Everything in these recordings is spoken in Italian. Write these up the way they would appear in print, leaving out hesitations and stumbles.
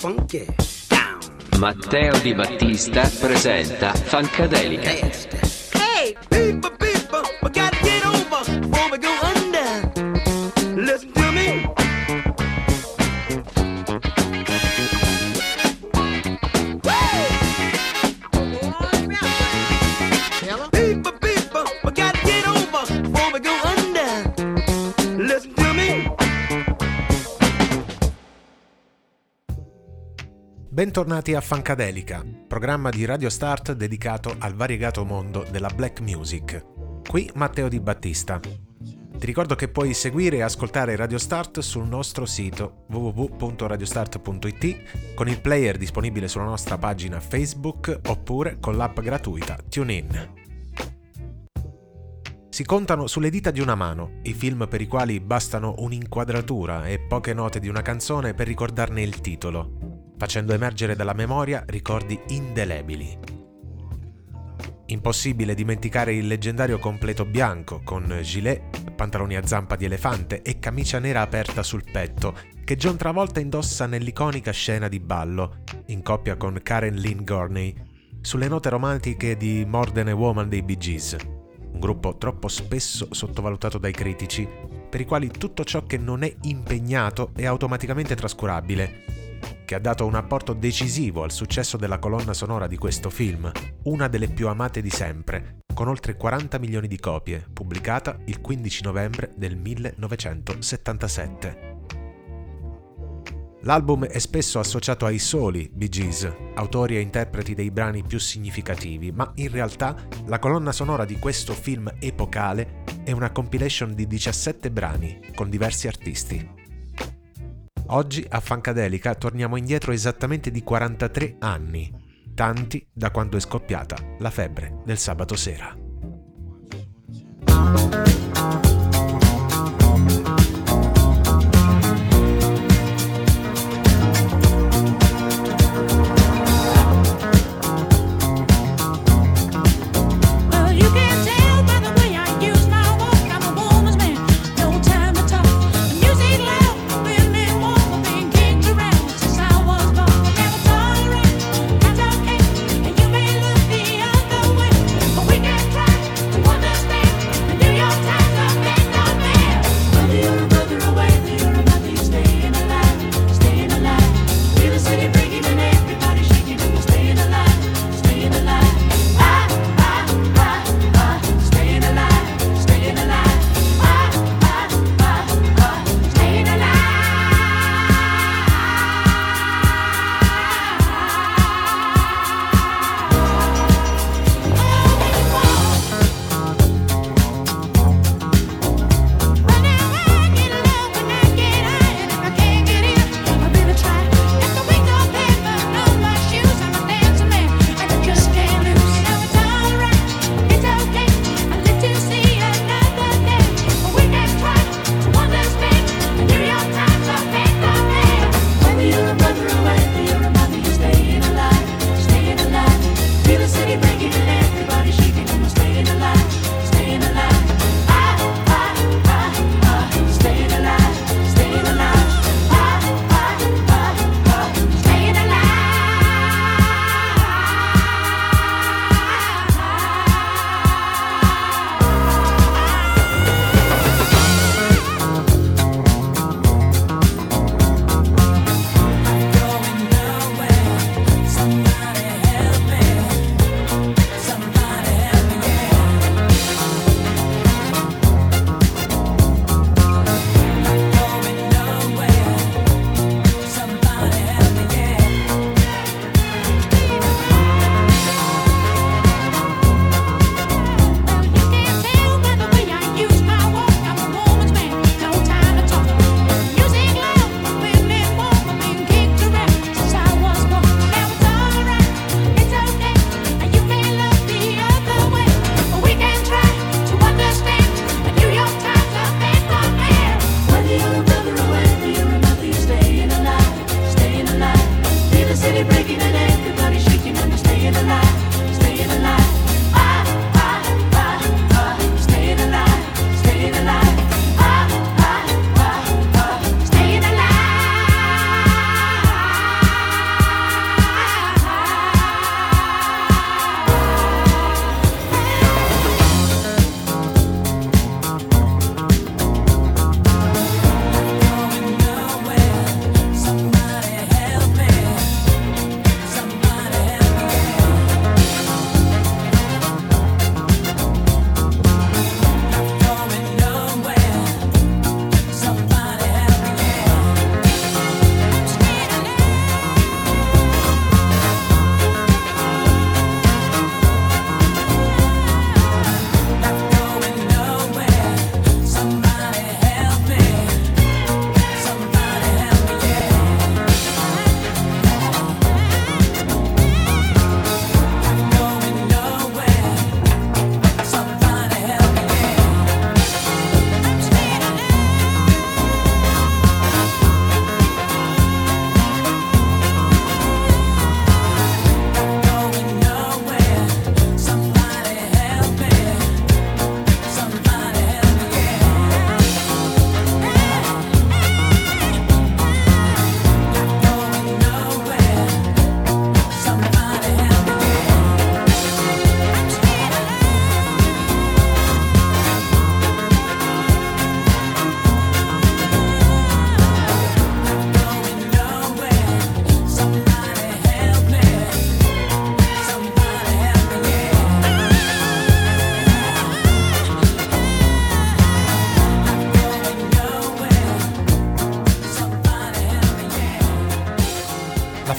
funky down. Matteo Di Battista presenta Funkadelika. Hey, people, people, we gotta get over before we go under. Listen to me. People, people, we gotta get over before we go under. Listen to me. Bentornati a Funkadelika, programma di Radio Start dedicato al variegato mondo della black music. Qui Matteo Di Battista. Ti ricordo che puoi seguire e ascoltare Radio Start sul nostro sito www.radiostart.it, con il player disponibile sulla nostra pagina Facebook oppure con l'app gratuita TuneIn. Si contano sulle dita di una mano i film per i quali bastano un'inquadratura e poche note di una canzone per ricordarne il titolo, facendo emergere dalla memoria ricordi indelebili. Impossibile dimenticare il leggendario completo bianco con gilet, pantaloni a zampa di elefante e camicia nera aperta sul petto che John Travolta indossa nell'iconica scena di ballo, in coppia con Karen Lynn Gourney, sulle note romantiche di More Than a Woman dei Bee Gees, un gruppo troppo spesso sottovalutato dai critici, per i quali tutto ciò che non è impegnato è automaticamente trascurabile, che ha dato un apporto decisivo al successo della colonna sonora di questo film, una delle più amate di sempre, con oltre 40 milioni di copie, pubblicata il 15 novembre del 1977. L'album è spesso associato ai soli Bee Gees, autori e interpreti dei brani più significativi, ma in realtà la colonna sonora di questo film epocale è una compilation di 17 brani con diversi artisti. Oggi a Funkadelika torniamo indietro esattamente di 43 anni, tanti da quando è scoppiata la febbre del sabato sera. Stop it.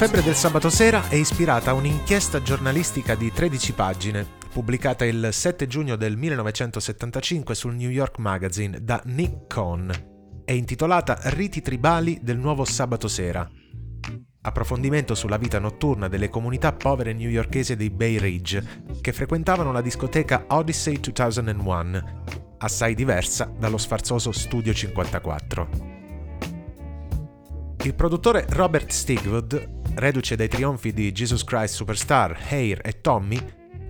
febbre del sabato sera è ispirata a un'inchiesta giornalistica di 13 pagine, pubblicata il 7 giugno del 1975 sul New York Magazine da Nick Cohn. È intitolata Riti tribali del nuovo sabato sera. Approfondimento sulla vita notturna delle comunità povere newyorkesi dei Bay Ridge, che frequentavano la discoteca Odyssey 2001, assai diversa dallo sfarzoso Studio 54. Il produttore Robert Stigwood, reduce dai trionfi di Jesus Christ Superstar, Hair e Tommy,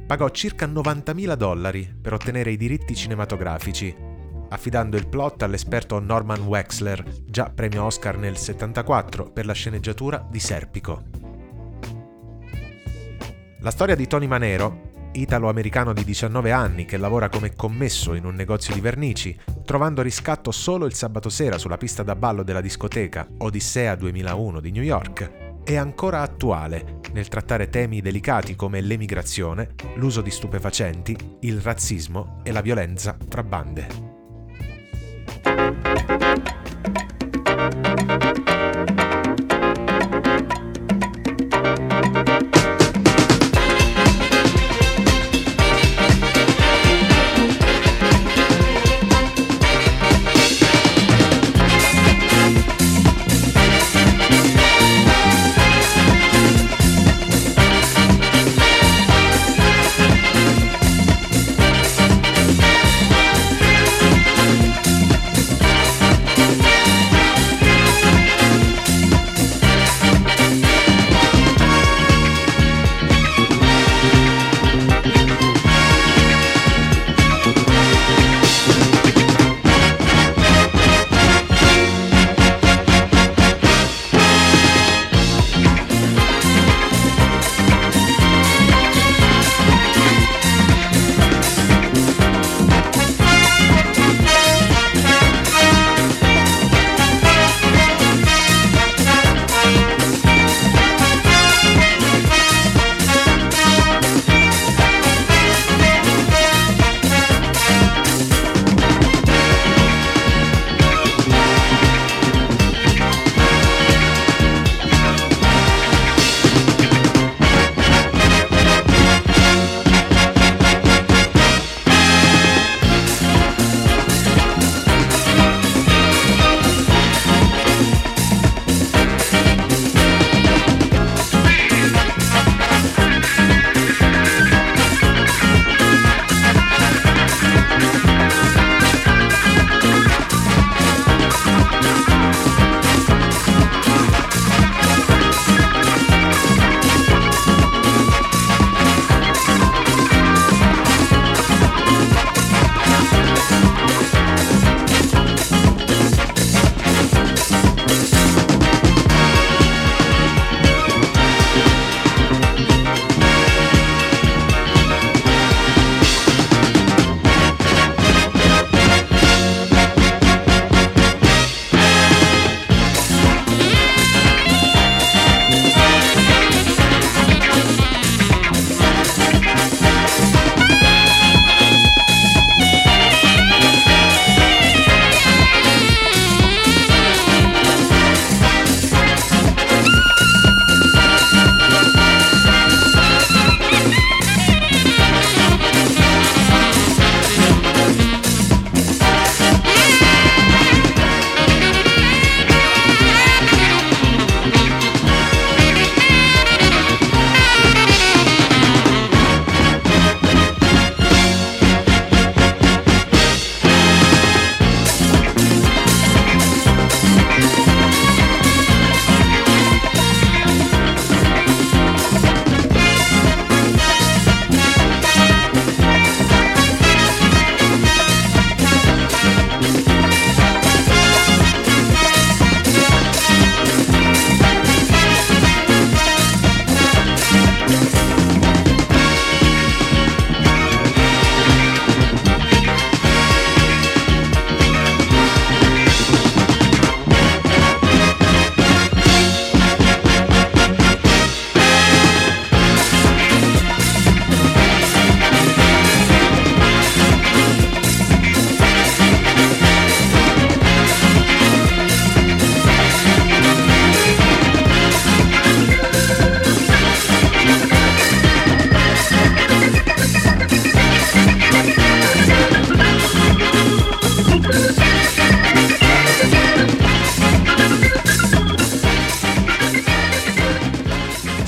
pagò circa $90,000 per ottenere i diritti cinematografici, affidando il plot all'esperto Norman Wexler, già premio Oscar nel 1974 per la sceneggiatura di Serpico. La storia di Tony Manero, italo-americano di 19 anni che lavora come commesso in un negozio di vernici, trovando riscatto solo il sabato sera sulla pista da ballo della discoteca Odissea 2001 di New York, è ancora attuale nel trattare temi delicati come l'emigrazione, l'uso di stupefacenti, il razzismo e la violenza tra bande.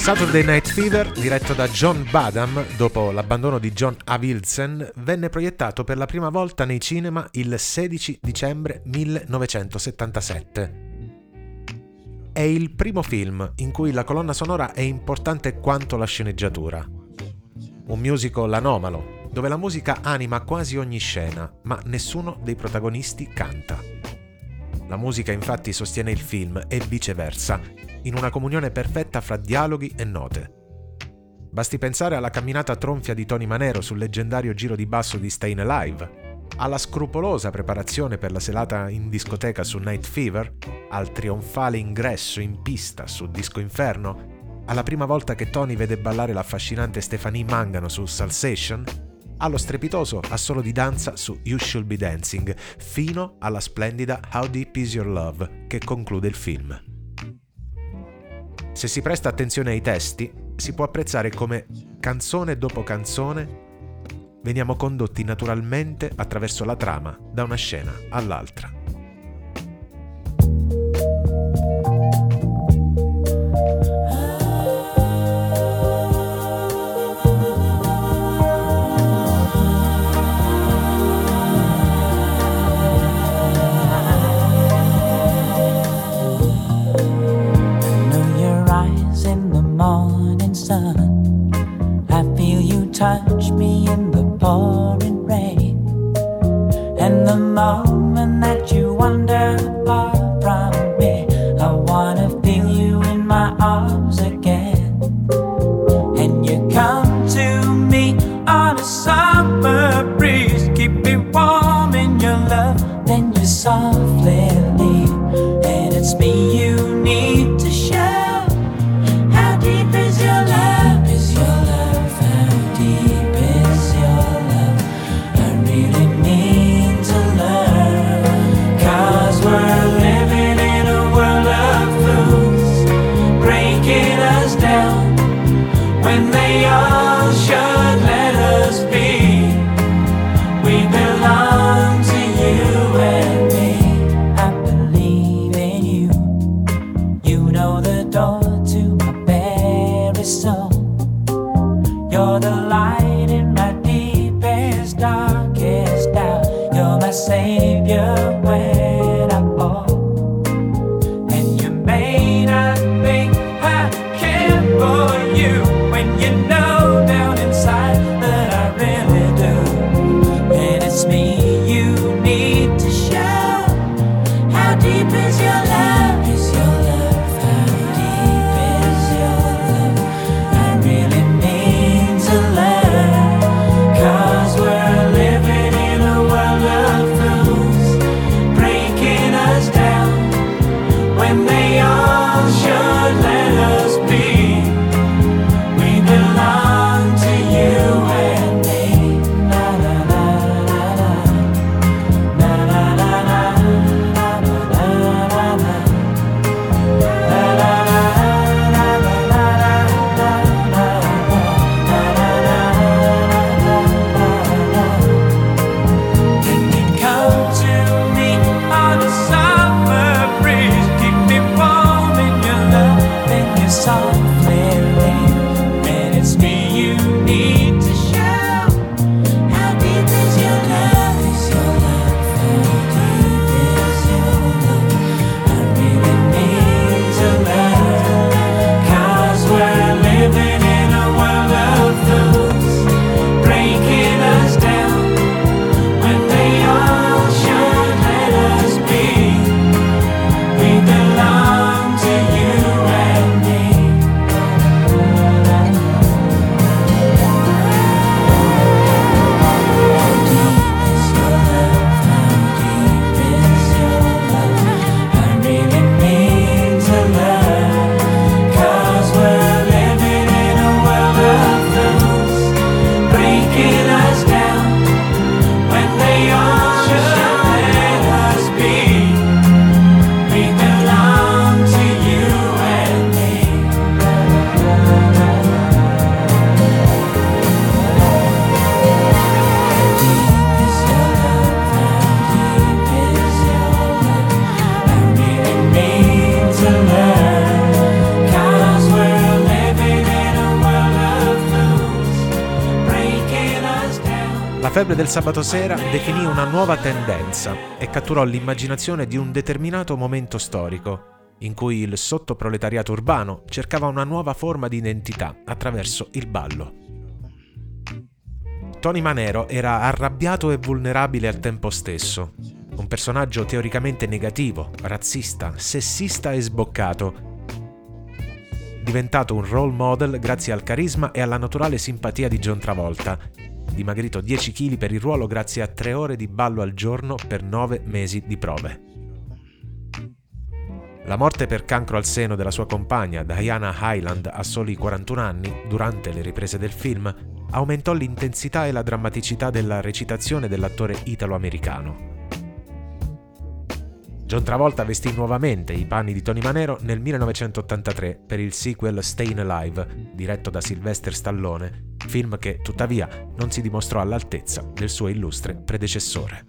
Saturday Night Fever, diretto da John Badham, dopo l'abbandono di John Avildsen, venne proiettato per la prima volta nei cinema il 16 dicembre 1977. È il primo film in cui la colonna sonora è importante quanto la sceneggiatura. Un musical anomalo, dove la musica anima quasi ogni scena, ma nessuno dei protagonisti canta. La musica infatti sostiene il film e viceversa, in una comunione perfetta fra dialoghi e note. Basti pensare alla camminata tronfia di Tony Manero sul leggendario giro di basso di Stayin' Alive, alla scrupolosa preparazione per la serata in discoteca su Night Fever, al trionfale ingresso in pista su Disco Inferno, alla prima volta che Tony vede ballare l'affascinante Stephanie Mangano su Salsation, allo strepitoso assolo di danza su You Should Be Dancing, fino alla splendida How Deep Is Your Love, che conclude il film. Se si presta attenzione ai testi, si può apprezzare come, canzone dopo canzone, veniamo condotti naturalmente attraverso la trama, da una scena all'altra. I know your eyes in the morning sun. I feel you touch me in the pouring rain, and the moment that you wander far from me, I wanna feel you in my arms again. And you come to me on a summer breeze, keep me warm in your love, then you softly leave, and it's me you need to share. How deep is your love? febbre del sabato sera definì una nuova tendenza e catturò l'immaginazione di un determinato momento storico, in cui il sottoproletariato urbano cercava una nuova forma di identità attraverso il ballo. Tony Manero era arrabbiato e vulnerabile al tempo stesso, un personaggio teoricamente negativo, razzista, sessista e sboccato, diventato un role model grazie al carisma e alla naturale simpatia di John Travolta, dimagrito 10 kg per il ruolo grazie a 3 ore di ballo al giorno per 9 mesi di prove. La morte per cancro al seno della sua compagna, Diana Hyland, a soli 41 anni, durante le riprese del film, aumentò l'intensità e la drammaticità della recitazione dell'attore italo-americano. John Travolta vestì nuovamente i panni di Tony Manero nel 1983 per il sequel Stayin' Alive, diretto da Sylvester Stallone, film che, tuttavia, non si dimostrò all'altezza del suo illustre predecessore.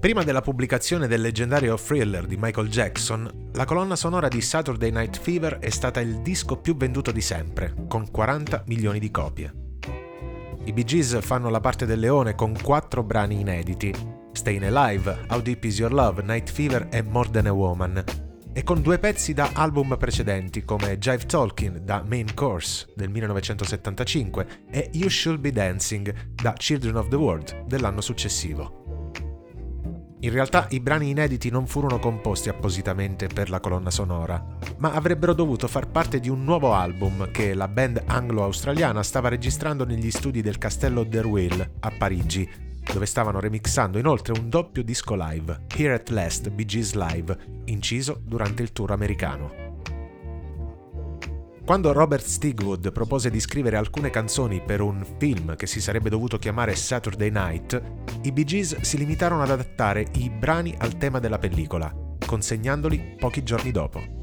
Prima della pubblicazione del leggendario Thriller di Michael Jackson, la colonna sonora di Saturday Night Fever è stata il disco più venduto di sempre, con 40 milioni di copie. I Bee Gees fanno la parte del leone con 4 brani inediti, Stayin' Alive, How Deep Is Your Love, Night Fever e More Than a Woman, e con 2 pezzi da album precedenti come Jive Talkin' da Main Course del 1975 e You Should Be Dancing da Children of the World dell'anno successivo. In realtà i brani inediti non furono composti appositamente per la colonna sonora, ma avrebbero dovuto far parte di un nuovo album che la band anglo-australiana stava registrando negli studi del castello d'Erwil a Parigi, dove stavano remixando inoltre un doppio disco live, Here at Last Bee Gees Live, inciso durante il tour americano. Quando Robert Stigwood propose di scrivere alcune canzoni per un film che si sarebbe dovuto chiamare Saturday Night, i Bee Gees si limitarono ad adattare i brani al tema della pellicola, consegnandoli pochi giorni dopo.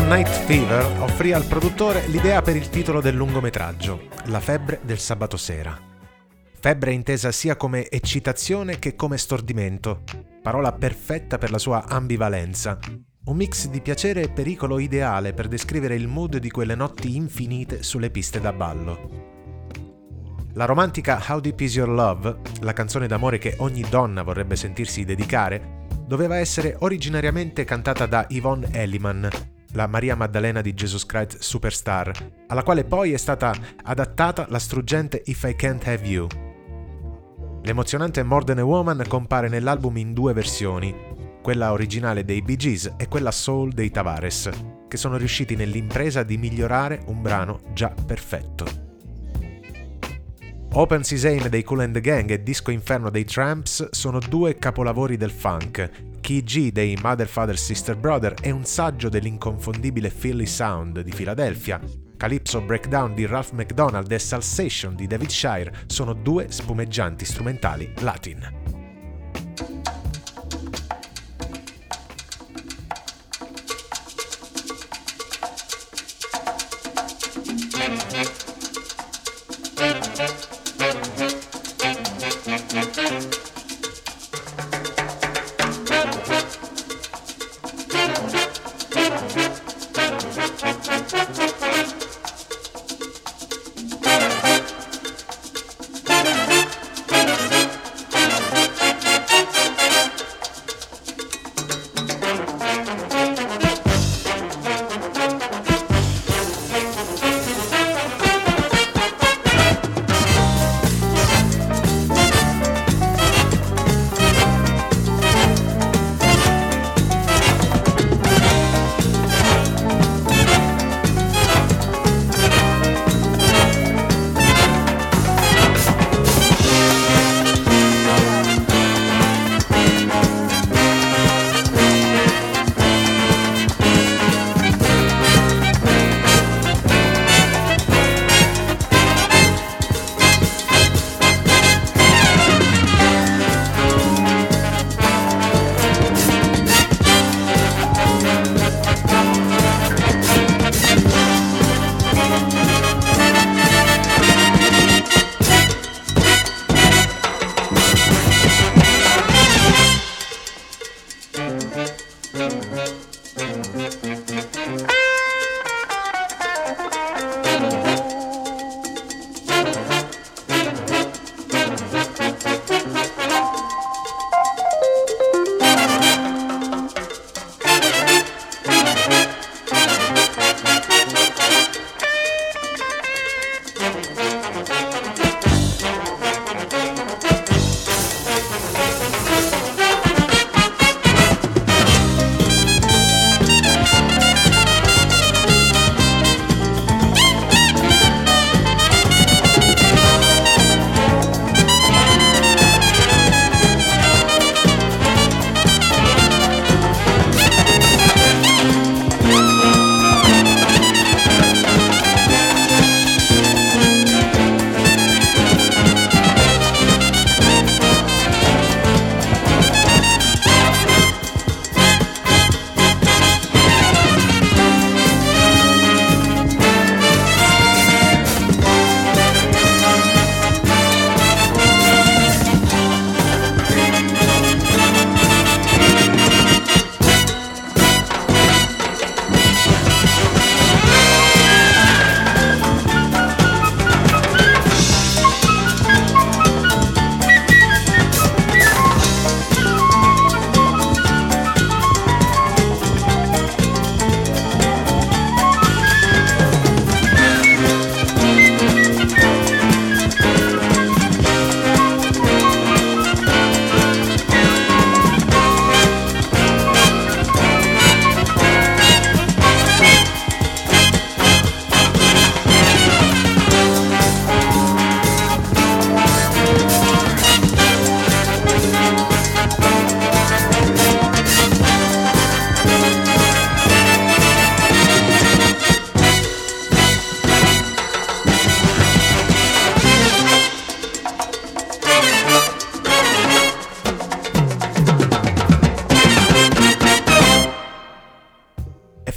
però Night Fever offrì al produttore l'idea per il titolo del lungometraggio, La febbre del sabato sera. Febbre intesa sia come eccitazione che come stordimento, parola perfetta per la sua ambivalenza, un mix di piacere e pericolo ideale per descrivere il mood di quelle notti infinite sulle piste da ballo. La romantica How Deep Is Your Love, la canzone d'amore che ogni donna vorrebbe sentirsi dedicare, doveva essere originariamente cantata da Yvonne Elliman, la Maria Maddalena di Jesus Christ Superstar, alla quale poi è stata adattata la struggente If I Can't Have You. L'emozionante More Than a Woman compare nell'album in due versioni, quella originale dei Bee Gees e quella soul dei Tavares, che sono riusciti nell'impresa di migliorare un brano già perfetto. Open Season dei Kool & the Gang e Disco Inferno dei Tramps sono due capolavori del funk, Key G dei Mother Father Sister Brother è un saggio dell'inconfondibile Philly Sound di Philadelphia, Calypso Breakdown di Ralph McDonald e Salsation di David Shire sono due spumeggianti strumentali latin.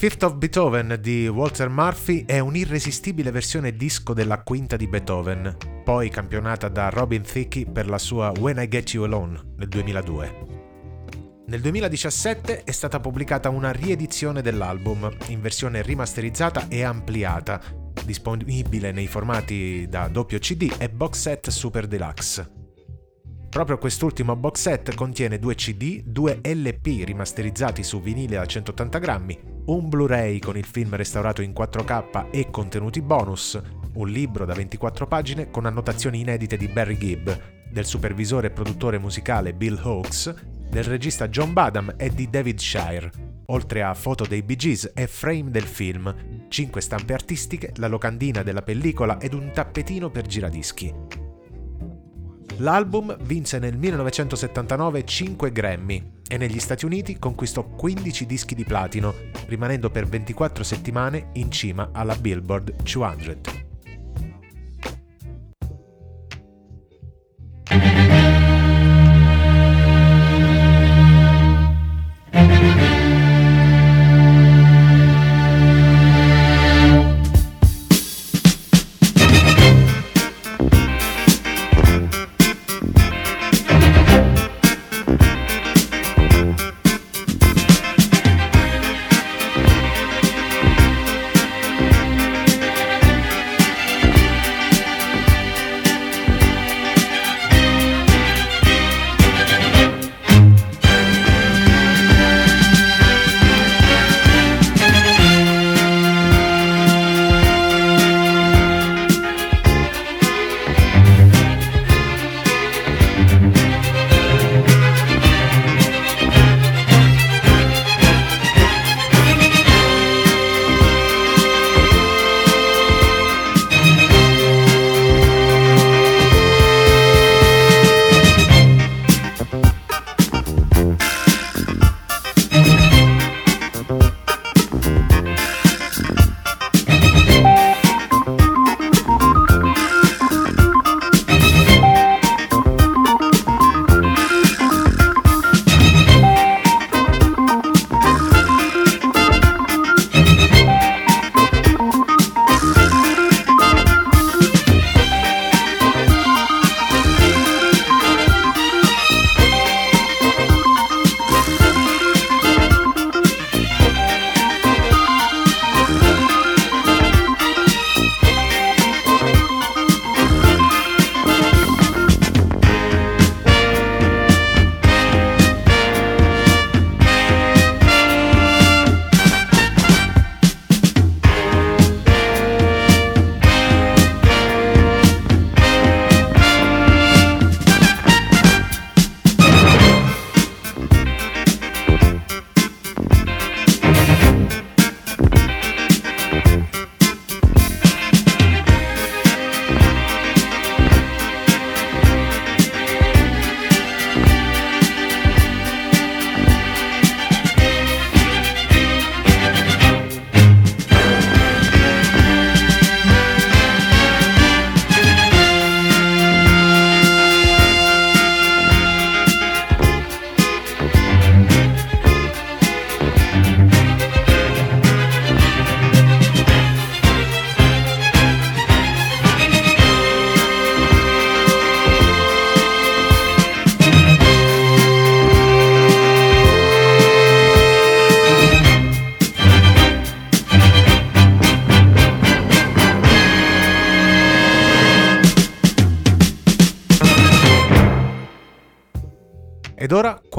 Fifth of Beethoven di Walter Murphy è un'irresistibile versione disco della Quinta di Beethoven, poi campionata da Robin Thicke per la sua When I Get You Alone nel 2002. Nel 2017 è stata pubblicata una riedizione dell'album in versione rimasterizzata e ampliata, disponibile nei formati da doppio CD e box set super deluxe. Proprio quest'ultimo box set contiene 2 CD, 2 LP rimasterizzati su vinile da 180 grammi, un Blu-ray con il film restaurato in 4K e contenuti bonus, un libro da 24 pagine con annotazioni inedite di Barry Gibb, del supervisore e produttore musicale Bill Hawkes, del regista John Badham e di David Shire, oltre a foto dei Bee Gees e frame del film, 5 stampe artistiche, la locandina della pellicola ed un tappetino per giradischi. L'album vinse nel 1979 5 Grammy e negli Stati Uniti conquistò 15 dischi di platino, rimanendo per 24 settimane in cima alla Billboard 200.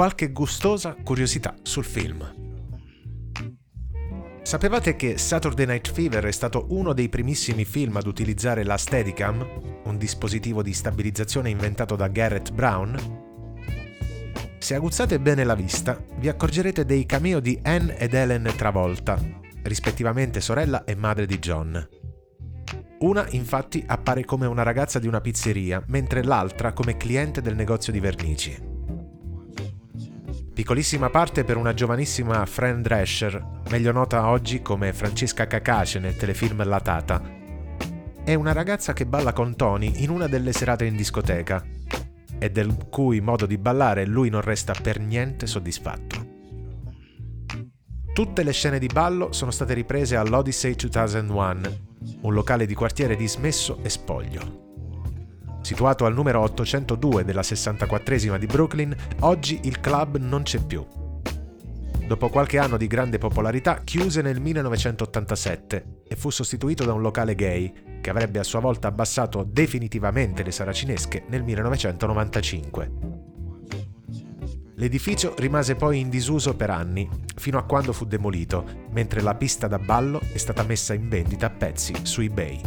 Qualche gustosa curiosità sul film. Sapevate che Saturday Night Fever è stato uno dei primissimi film ad utilizzare la Steadicam, un dispositivo di stabilizzazione inventato da Garrett Brown? Se aguzzate bene la vista, vi accorgerete dei cameo di Anne ed Ellen Travolta, rispettivamente sorella e madre di John. Una, infatti, appare come una ragazza di una pizzeria, mentre l'altra come cliente del negozio di vernici. Piccolissima parte per una giovanissima Fran Drescher, meglio nota oggi come Francesca Cacace nel telefilm La Tata. È una ragazza che balla con Tony in una delle serate in discoteca e del cui modo di ballare lui non resta per niente soddisfatto. Tutte le scene di ballo sono state riprese all'Odyssey 2001, un locale di quartiere dismesso e spoglio. Situato al numero 802 della 64esima di Brooklyn, oggi il club non c'è più. Dopo qualche anno di grande popolarità, chiuse nel 1987 e fu sostituito da un locale gay, che avrebbe a sua volta abbassato definitivamente le saracinesche nel 1995. L'edificio rimase poi in disuso per anni, fino a quando fu demolito, mentre la pista da ballo è stata messa in vendita a pezzi su eBay.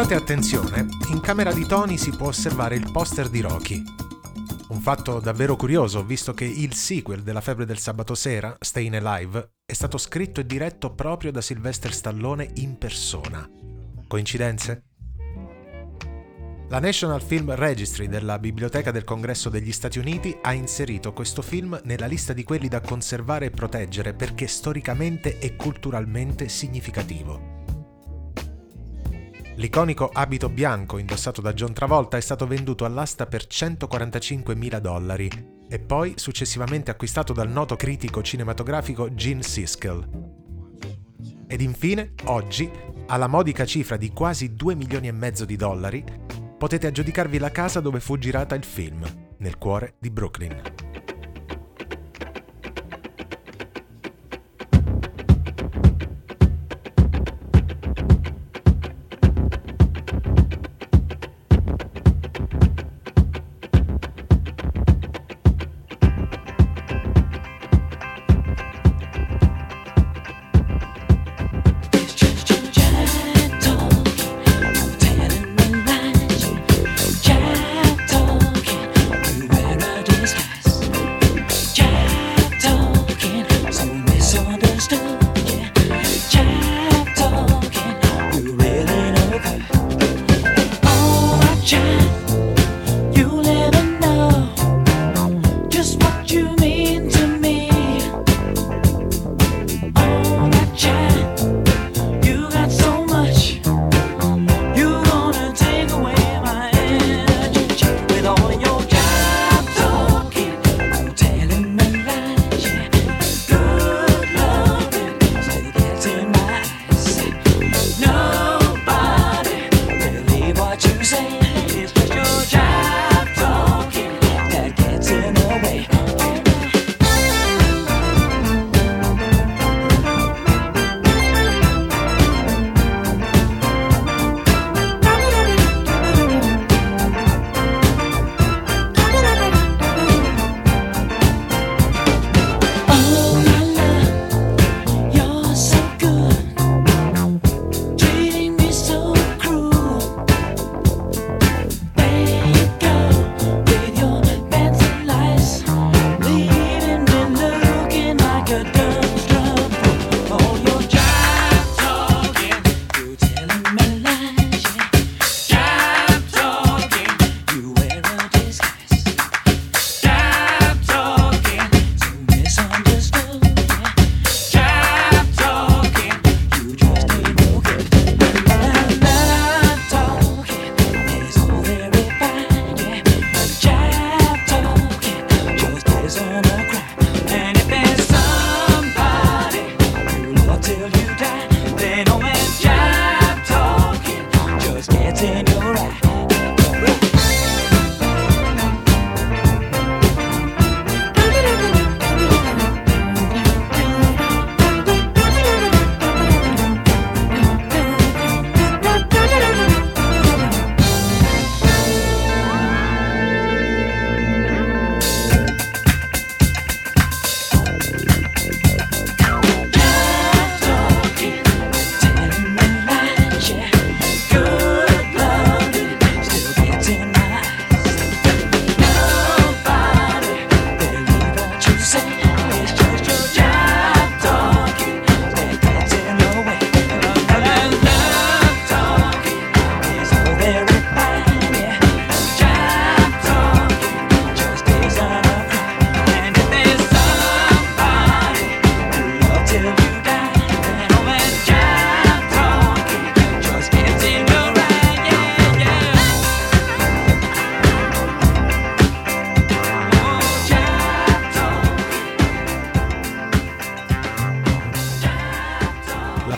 Prestate attenzione, in camera di Tony si può osservare il poster di Rocky. Un fatto davvero curioso, visto che il sequel della Febbre del sabato sera, Stayin' Alive, è stato scritto e diretto proprio da Sylvester Stallone in persona. Coincidenze? La National Film Registry della Biblioteca del Congresso degli Stati Uniti ha inserito questo film nella lista di quelli da conservare e proteggere perché storicamente e culturalmente significativo. L'iconico abito bianco indossato da John Travolta è stato venduto all'asta per $145.000 e poi successivamente acquistato dal noto critico cinematografico Gene Siskel. Ed infine, oggi, alla modica cifra di quasi $2,5 milioni, potete aggiudicarvi la casa dove fu girata il film, nel cuore di Brooklyn.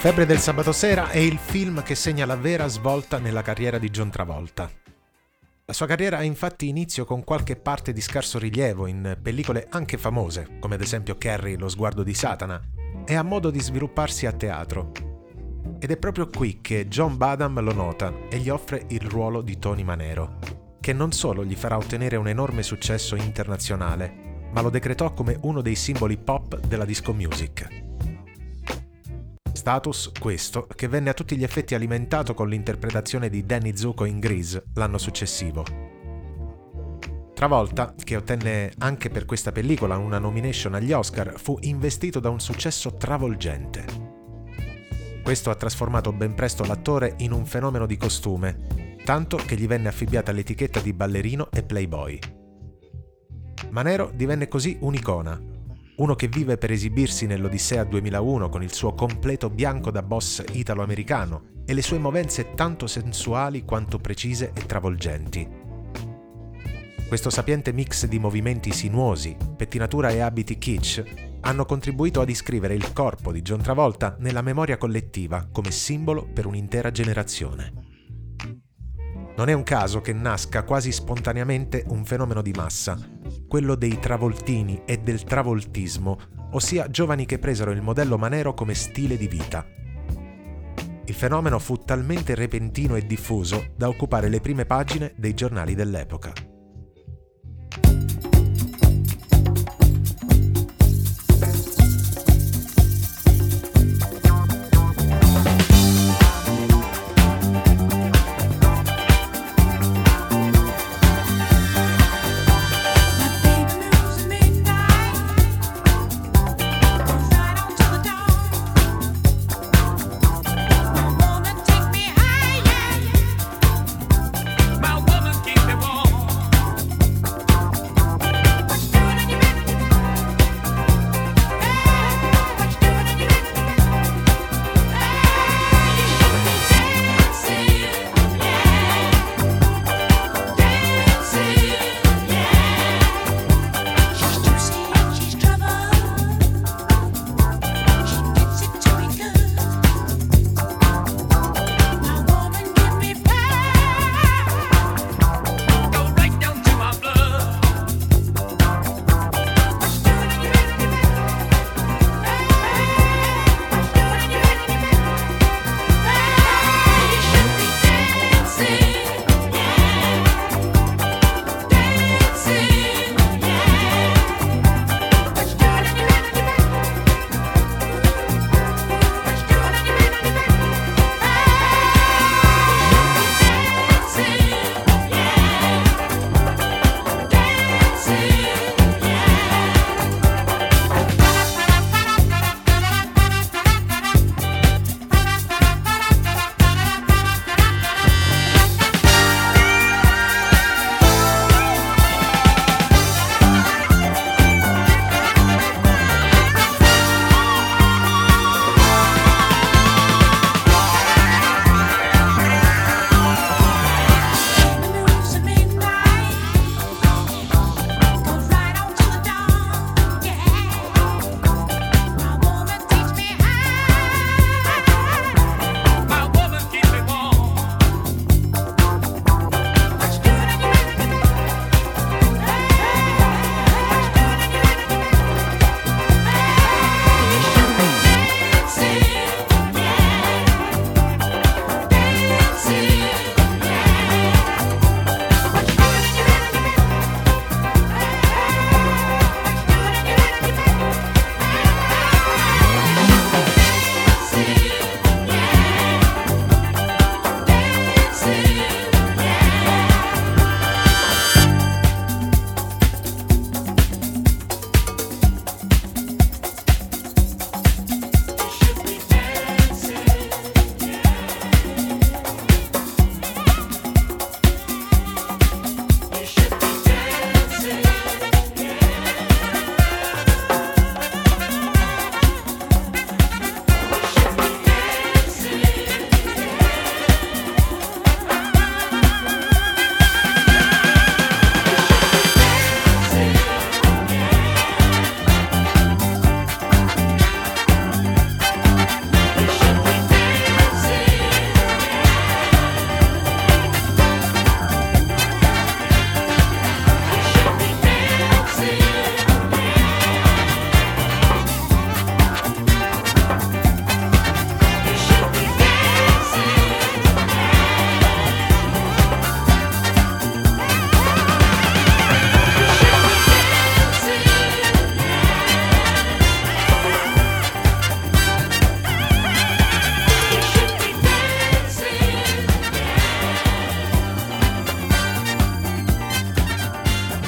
Febbre del sabato sera è il film che segna la vera svolta nella carriera di John Travolta. La sua carriera ha infatti inizio con qualche parte di scarso rilievo in pellicole anche famose, come ad esempio Carrie, Lo sguardo di Satana, e ha modo di svilupparsi a teatro. Ed è proprio qui che John Badham lo nota e gli offre il ruolo di Tony Manero, che non solo gli farà ottenere un enorme successo internazionale, ma lo decretò come uno dei simboli pop della disco music. Status, questo, che venne a tutti gli effetti alimentato con l'interpretazione di Danny Zuko in Grease l'anno successivo. Travolta, che ottenne anche per questa pellicola una nomination agli Oscar, fu investito da un successo travolgente. Questo ha trasformato ben presto l'attore in un fenomeno di costume, tanto che gli venne affibbiata l'etichetta di ballerino e playboy. Manero divenne così un'icona, uno che vive per esibirsi nell'Odissea 2001 con il suo completo bianco da boss italo-americano e le sue movenze tanto sensuali quanto precise e travolgenti. Questo sapiente mix di movimenti sinuosi, pettinatura e abiti kitsch hanno contribuito ad iscrivere il corpo di John Travolta nella memoria collettiva come simbolo per un'intera generazione. Non è un caso che nasca quasi spontaneamente un fenomeno di massa, quello dei travoltini e del travoltismo, ossia giovani che presero il modello Manero come stile di vita. Il fenomeno fu talmente repentino e diffuso da occupare le prime pagine dei giornali dell'epoca.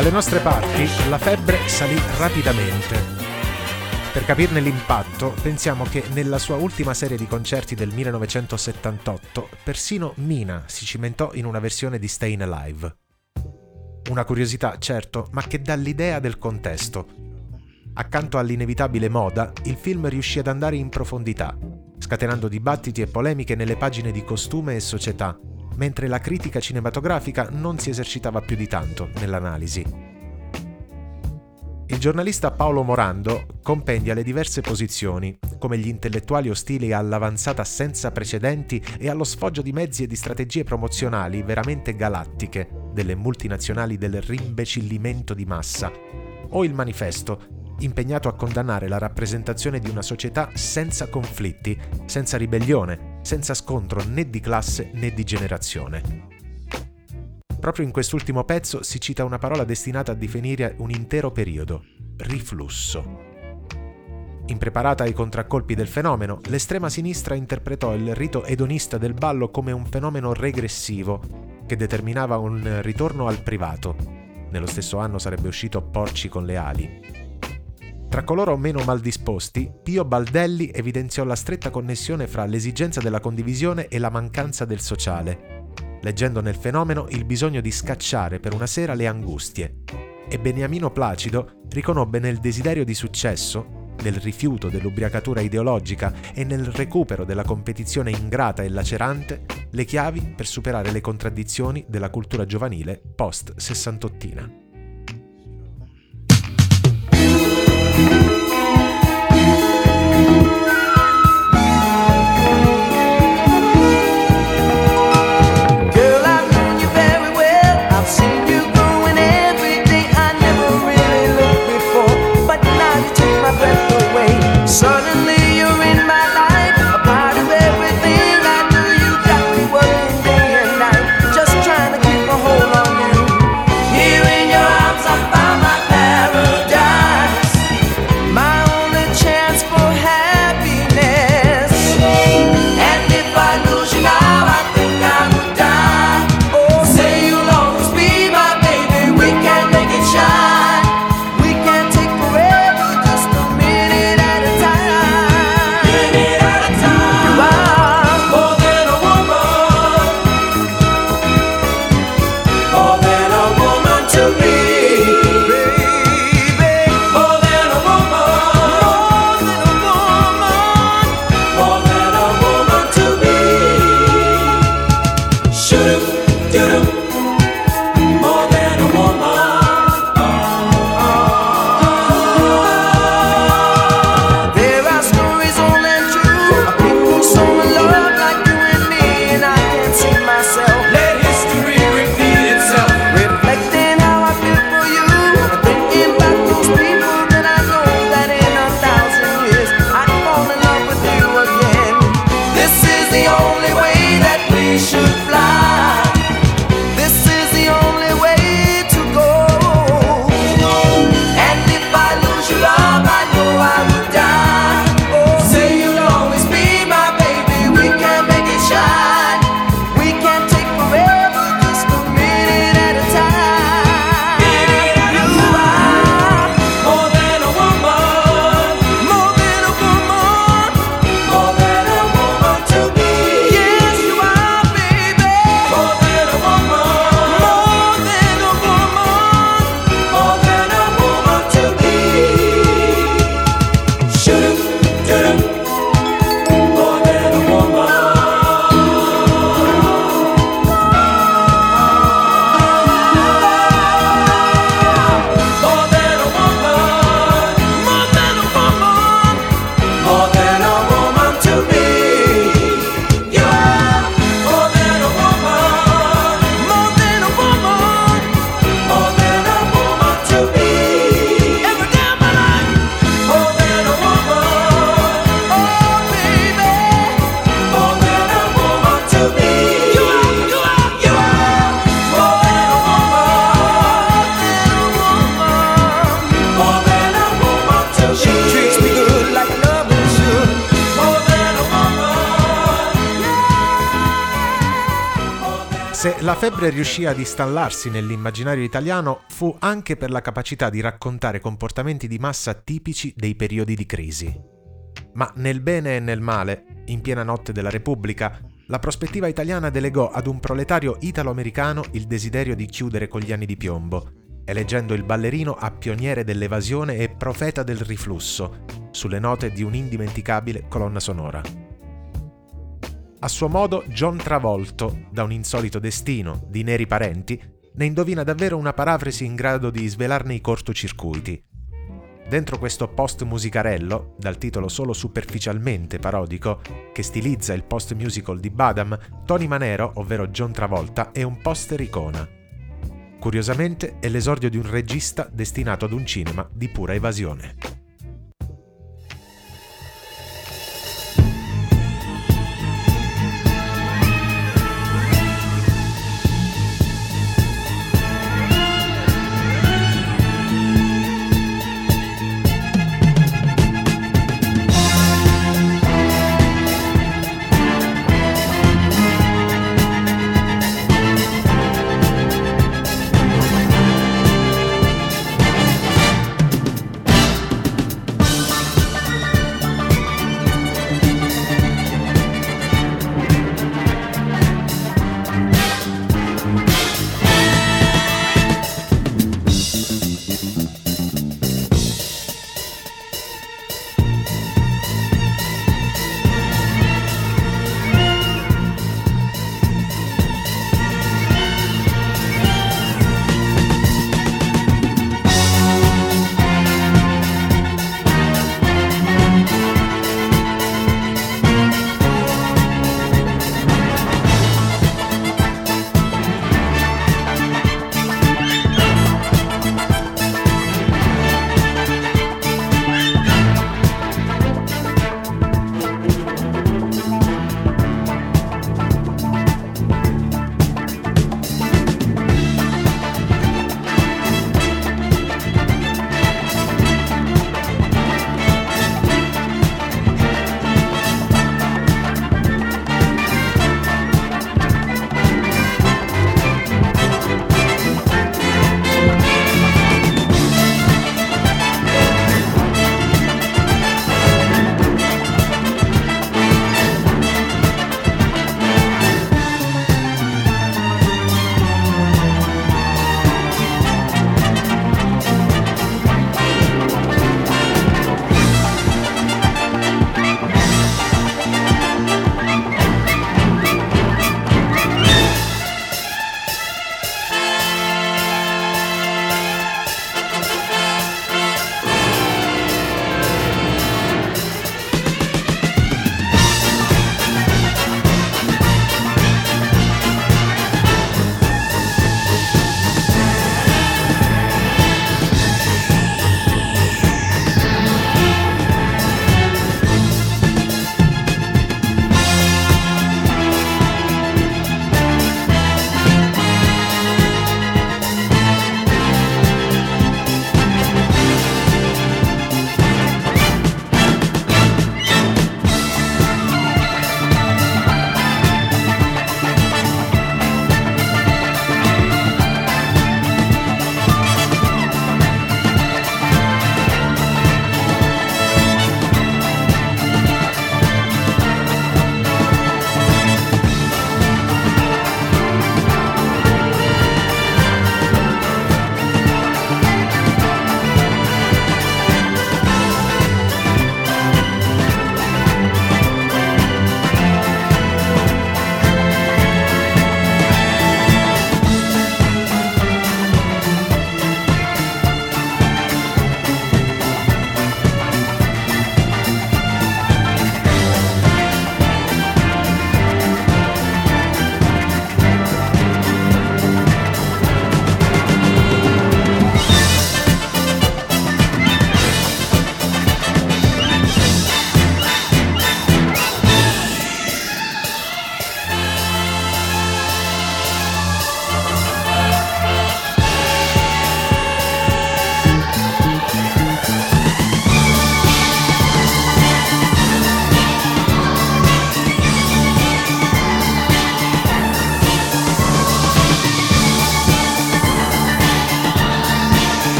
Dalle nostre parti la febbre salì rapidamente. Per capirne l'impatto, pensiamo che nella sua ultima serie di concerti del 1978, persino Mina si cimentò in una versione di Stayin' Alive. Una curiosità, certo, ma che dà l'idea del contesto. Accanto all'inevitabile moda, il film riuscì ad andare in profondità, scatenando dibattiti e polemiche nelle pagine di costume e società, mentre la critica cinematografica non si esercitava più di tanto nell'analisi. Il giornalista Paolo Morando compendia le diverse posizioni, come gli intellettuali ostili all'avanzata senza precedenti e allo sfoggio di mezzi e di strategie promozionali veramente galattiche delle multinazionali del rimbecillimento di massa, o il manifesto, impegnato a condannare la rappresentazione di una società senza conflitti, senza ribellione, senza scontro né di classe né di generazione. Proprio in quest'ultimo pezzo si cita una parola destinata a definire un intero periodo: riflusso. Impreparata ai contraccolpi del fenomeno, l'estrema sinistra interpretò il rito edonista del ballo come un fenomeno regressivo che determinava un ritorno al privato. Nello stesso anno sarebbe uscito Porci con le ali. Tra coloro meno maldisposti, Pio Baldelli evidenziò la stretta connessione fra l'esigenza della condivisione e la mancanza del sociale, leggendo nel fenomeno il bisogno di scacciare per una sera le angustie, e Beniamino Placido riconobbe nel desiderio di successo, nel rifiuto dell'ubriacatura ideologica e nel recupero della competizione ingrata e lacerante le chiavi per superare le contraddizioni della cultura giovanile post-sessantottina. Here in your La febbre riuscì ad installarsi nell'immaginario italiano fu anche per la capacità di raccontare comportamenti di massa tipici dei periodi di crisi. Ma nel bene e nel male, in piena notte della Repubblica, la prospettiva italiana delegò ad un proletario italo-americano il desiderio di chiudere con gli anni di piombo, eleggendo il ballerino a pioniere dell'evasione e profeta del riflusso, sulle note di un'indimenticabile colonna sonora. A suo modo, John, travolto da un insolito destino di neri parenti, ne indovina davvero una parafrasi in grado di svelarne i cortocircuiti. Dentro questo post-musicarello, dal titolo solo superficialmente parodico, che stilizza il post-musical di Badham, Tony Manero, ovvero John Travolta, è un poster icona. Curiosamente è l'esordio di un regista destinato ad un cinema di pura evasione.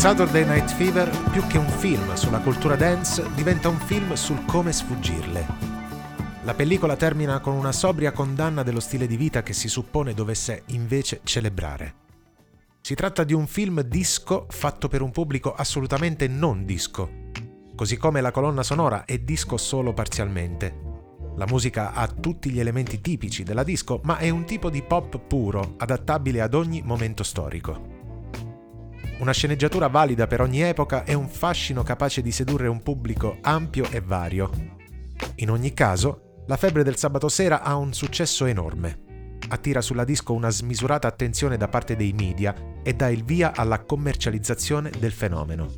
Saturday Night Fever, più che un film sulla cultura dance, diventa un film sul come sfuggirle. La pellicola termina con una sobria condanna dello stile di vita che si suppone dovesse invece celebrare. Si tratta di un film disco fatto per un pubblico assolutamente non disco, così come la colonna sonora è disco solo parzialmente. La musica ha tutti gli elementi tipici della disco, ma è un tipo di pop puro, adattabile ad ogni momento storico. Una sceneggiatura valida per ogni epoca e un fascino capace di sedurre un pubblico ampio e vario. In ogni caso, La febbre del sabato sera ha un successo enorme. Attira sulla disco una smisurata attenzione da parte dei media e dà il via alla commercializzazione del fenomeno.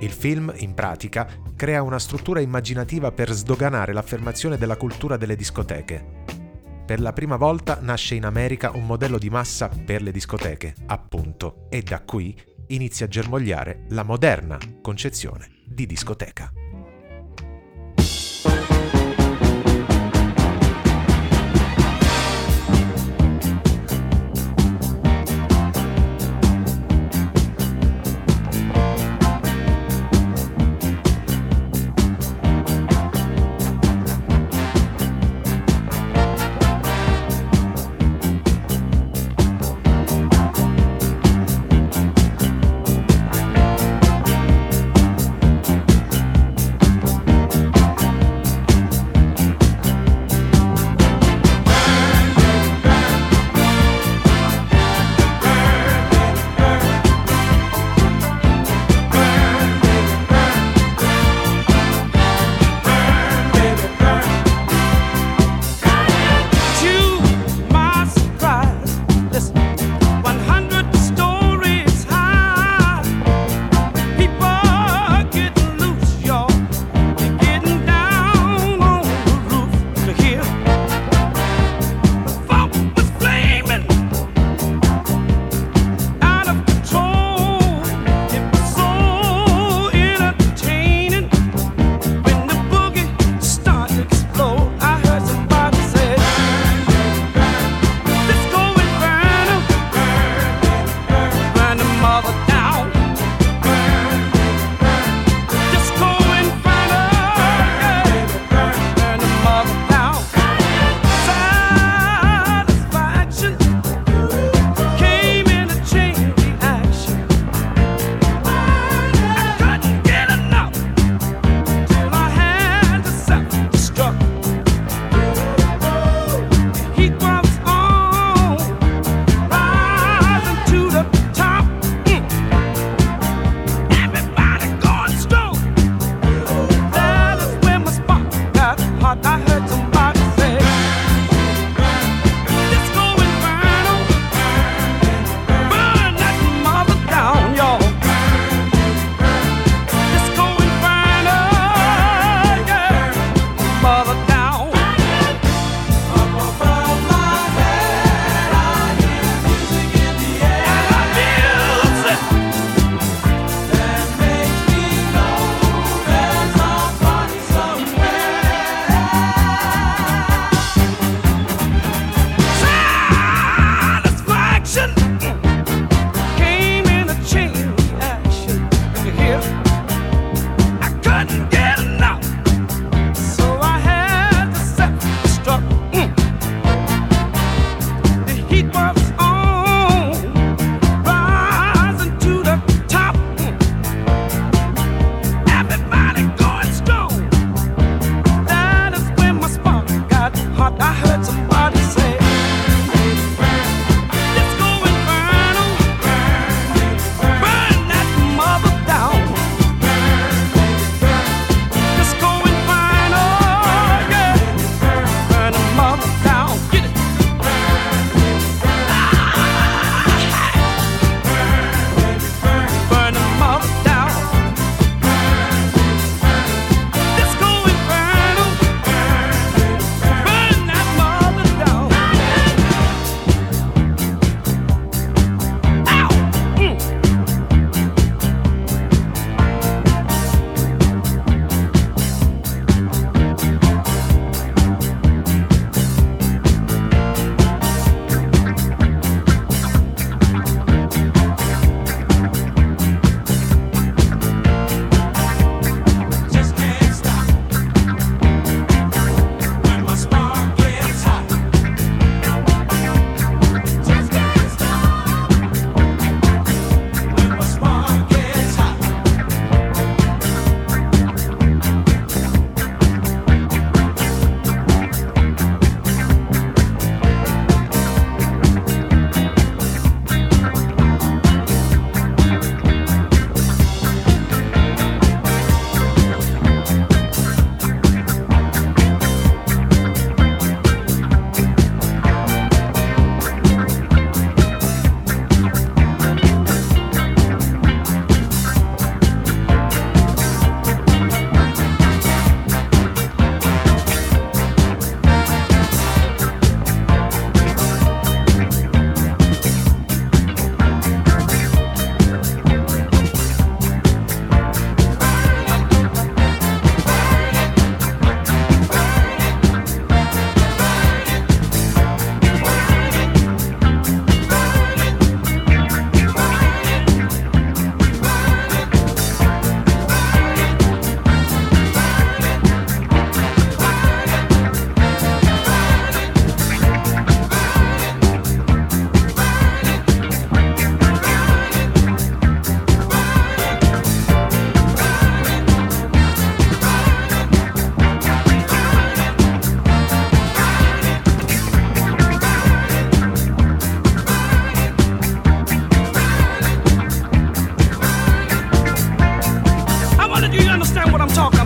Il film, in pratica, crea una struttura immaginativa per sdoganare l'affermazione della cultura delle discoteche. Per la prima volta nasce in America un modello di massa per le discoteche, appunto, e da qui inizia a germogliare la moderna concezione di discoteca.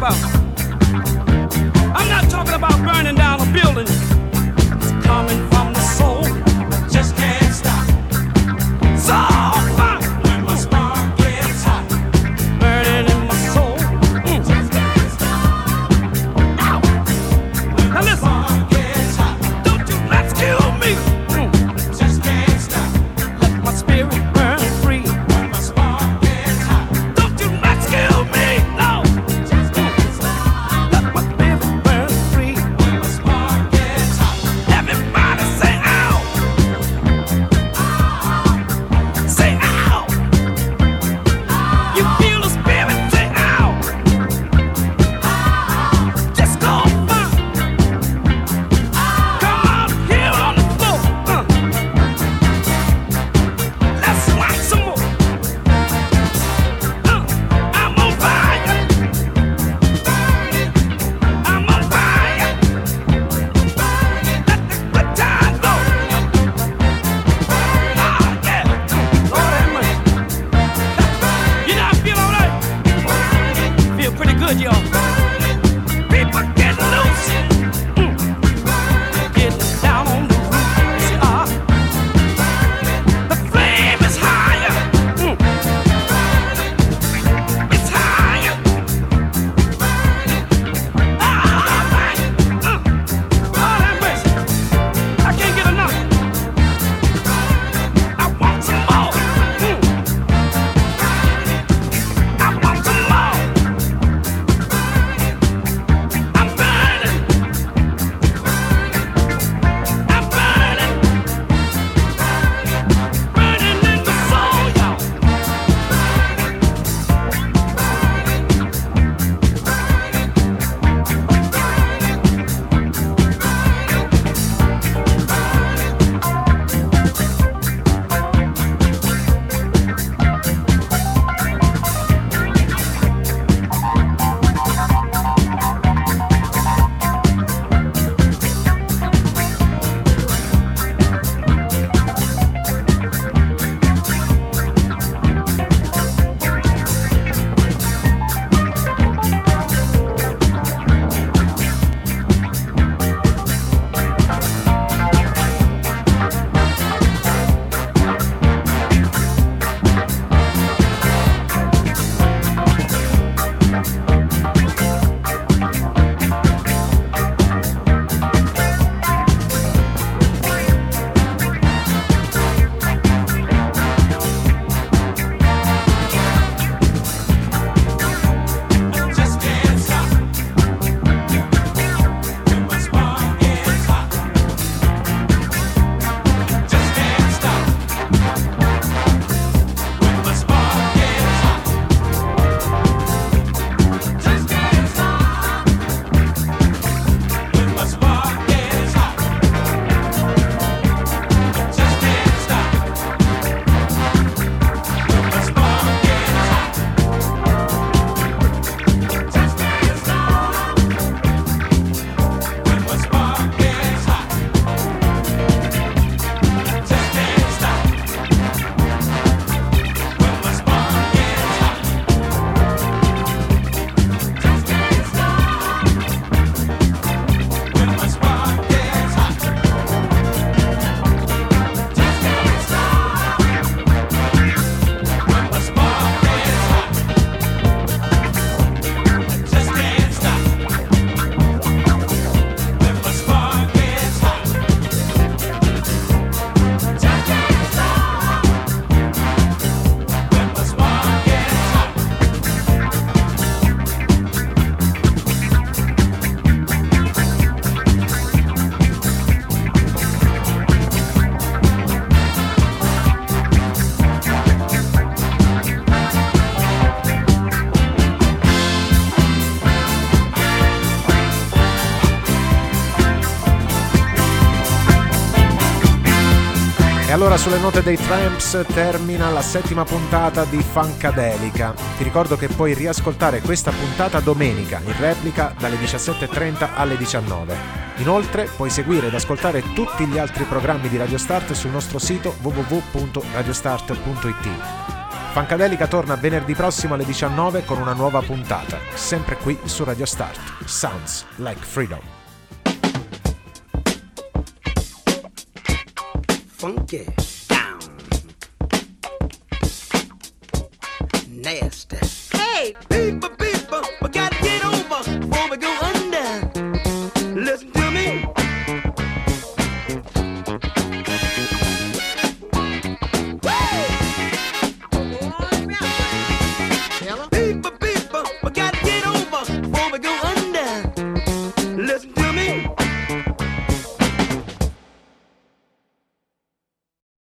about. I'm not talking about burning down a building. It's coming from the soul. Just can't stop. So fire when my spark gets hot. Burning in my soul. Just can't stop. Ow. When now my listen. Spark gets hot. Don't you let's kill me. Just can't stop. Let my spirit burn free. When my spark gets hot. Don't you let's kill me. No. Just can't stop. Let my spirit burn free. When my spark gets hot. Everybody say ow. Say ow. You feel the spirit, say ow. Just go fun. Come out here on the floor. Let's rock some more. I'm on fire. Burning. I'm on fire. Burning. Let the good time go. Ah, yeah. All that money. You know I feel all right. Feel pretty good, y'all. People get loose. Get down on the roof. See, the flame is higher. It's higher. All right. All that mercy. I can't get enough. I want some more. I want some more. I'm burning. I'm burning. Burning in the soul, y'all. Just can't stop. When my spark gets hot. Just can't stop. When my spark gets hot. Just can't stop. When my spark gets hot. Just can't stop. When my spark gets hot. Just can't stop. When my spark gets hot. Just can't stop. When my spark gets hot. Just can't stop. When my spark gets hot. Just can't stop. When my spark gets hot. Just can't stop. When my spark gets hot. Just can't stop. When my spark gets hot. E allora sulle note dei Tramps termina la settima puntata di Funkadelika. Ti ricordo che puoi riascoltare questa puntata domenica in replica dalle 17.30 alle 19. Inoltre puoi seguire ed ascoltare tutti gli altri programmi di Radio Start sul nostro sito www.radiostart.it. Funkadelika torna venerdì prossimo alle 19 con una nuova puntata, sempre qui su Radio Start. Sounds like freedom. Funky.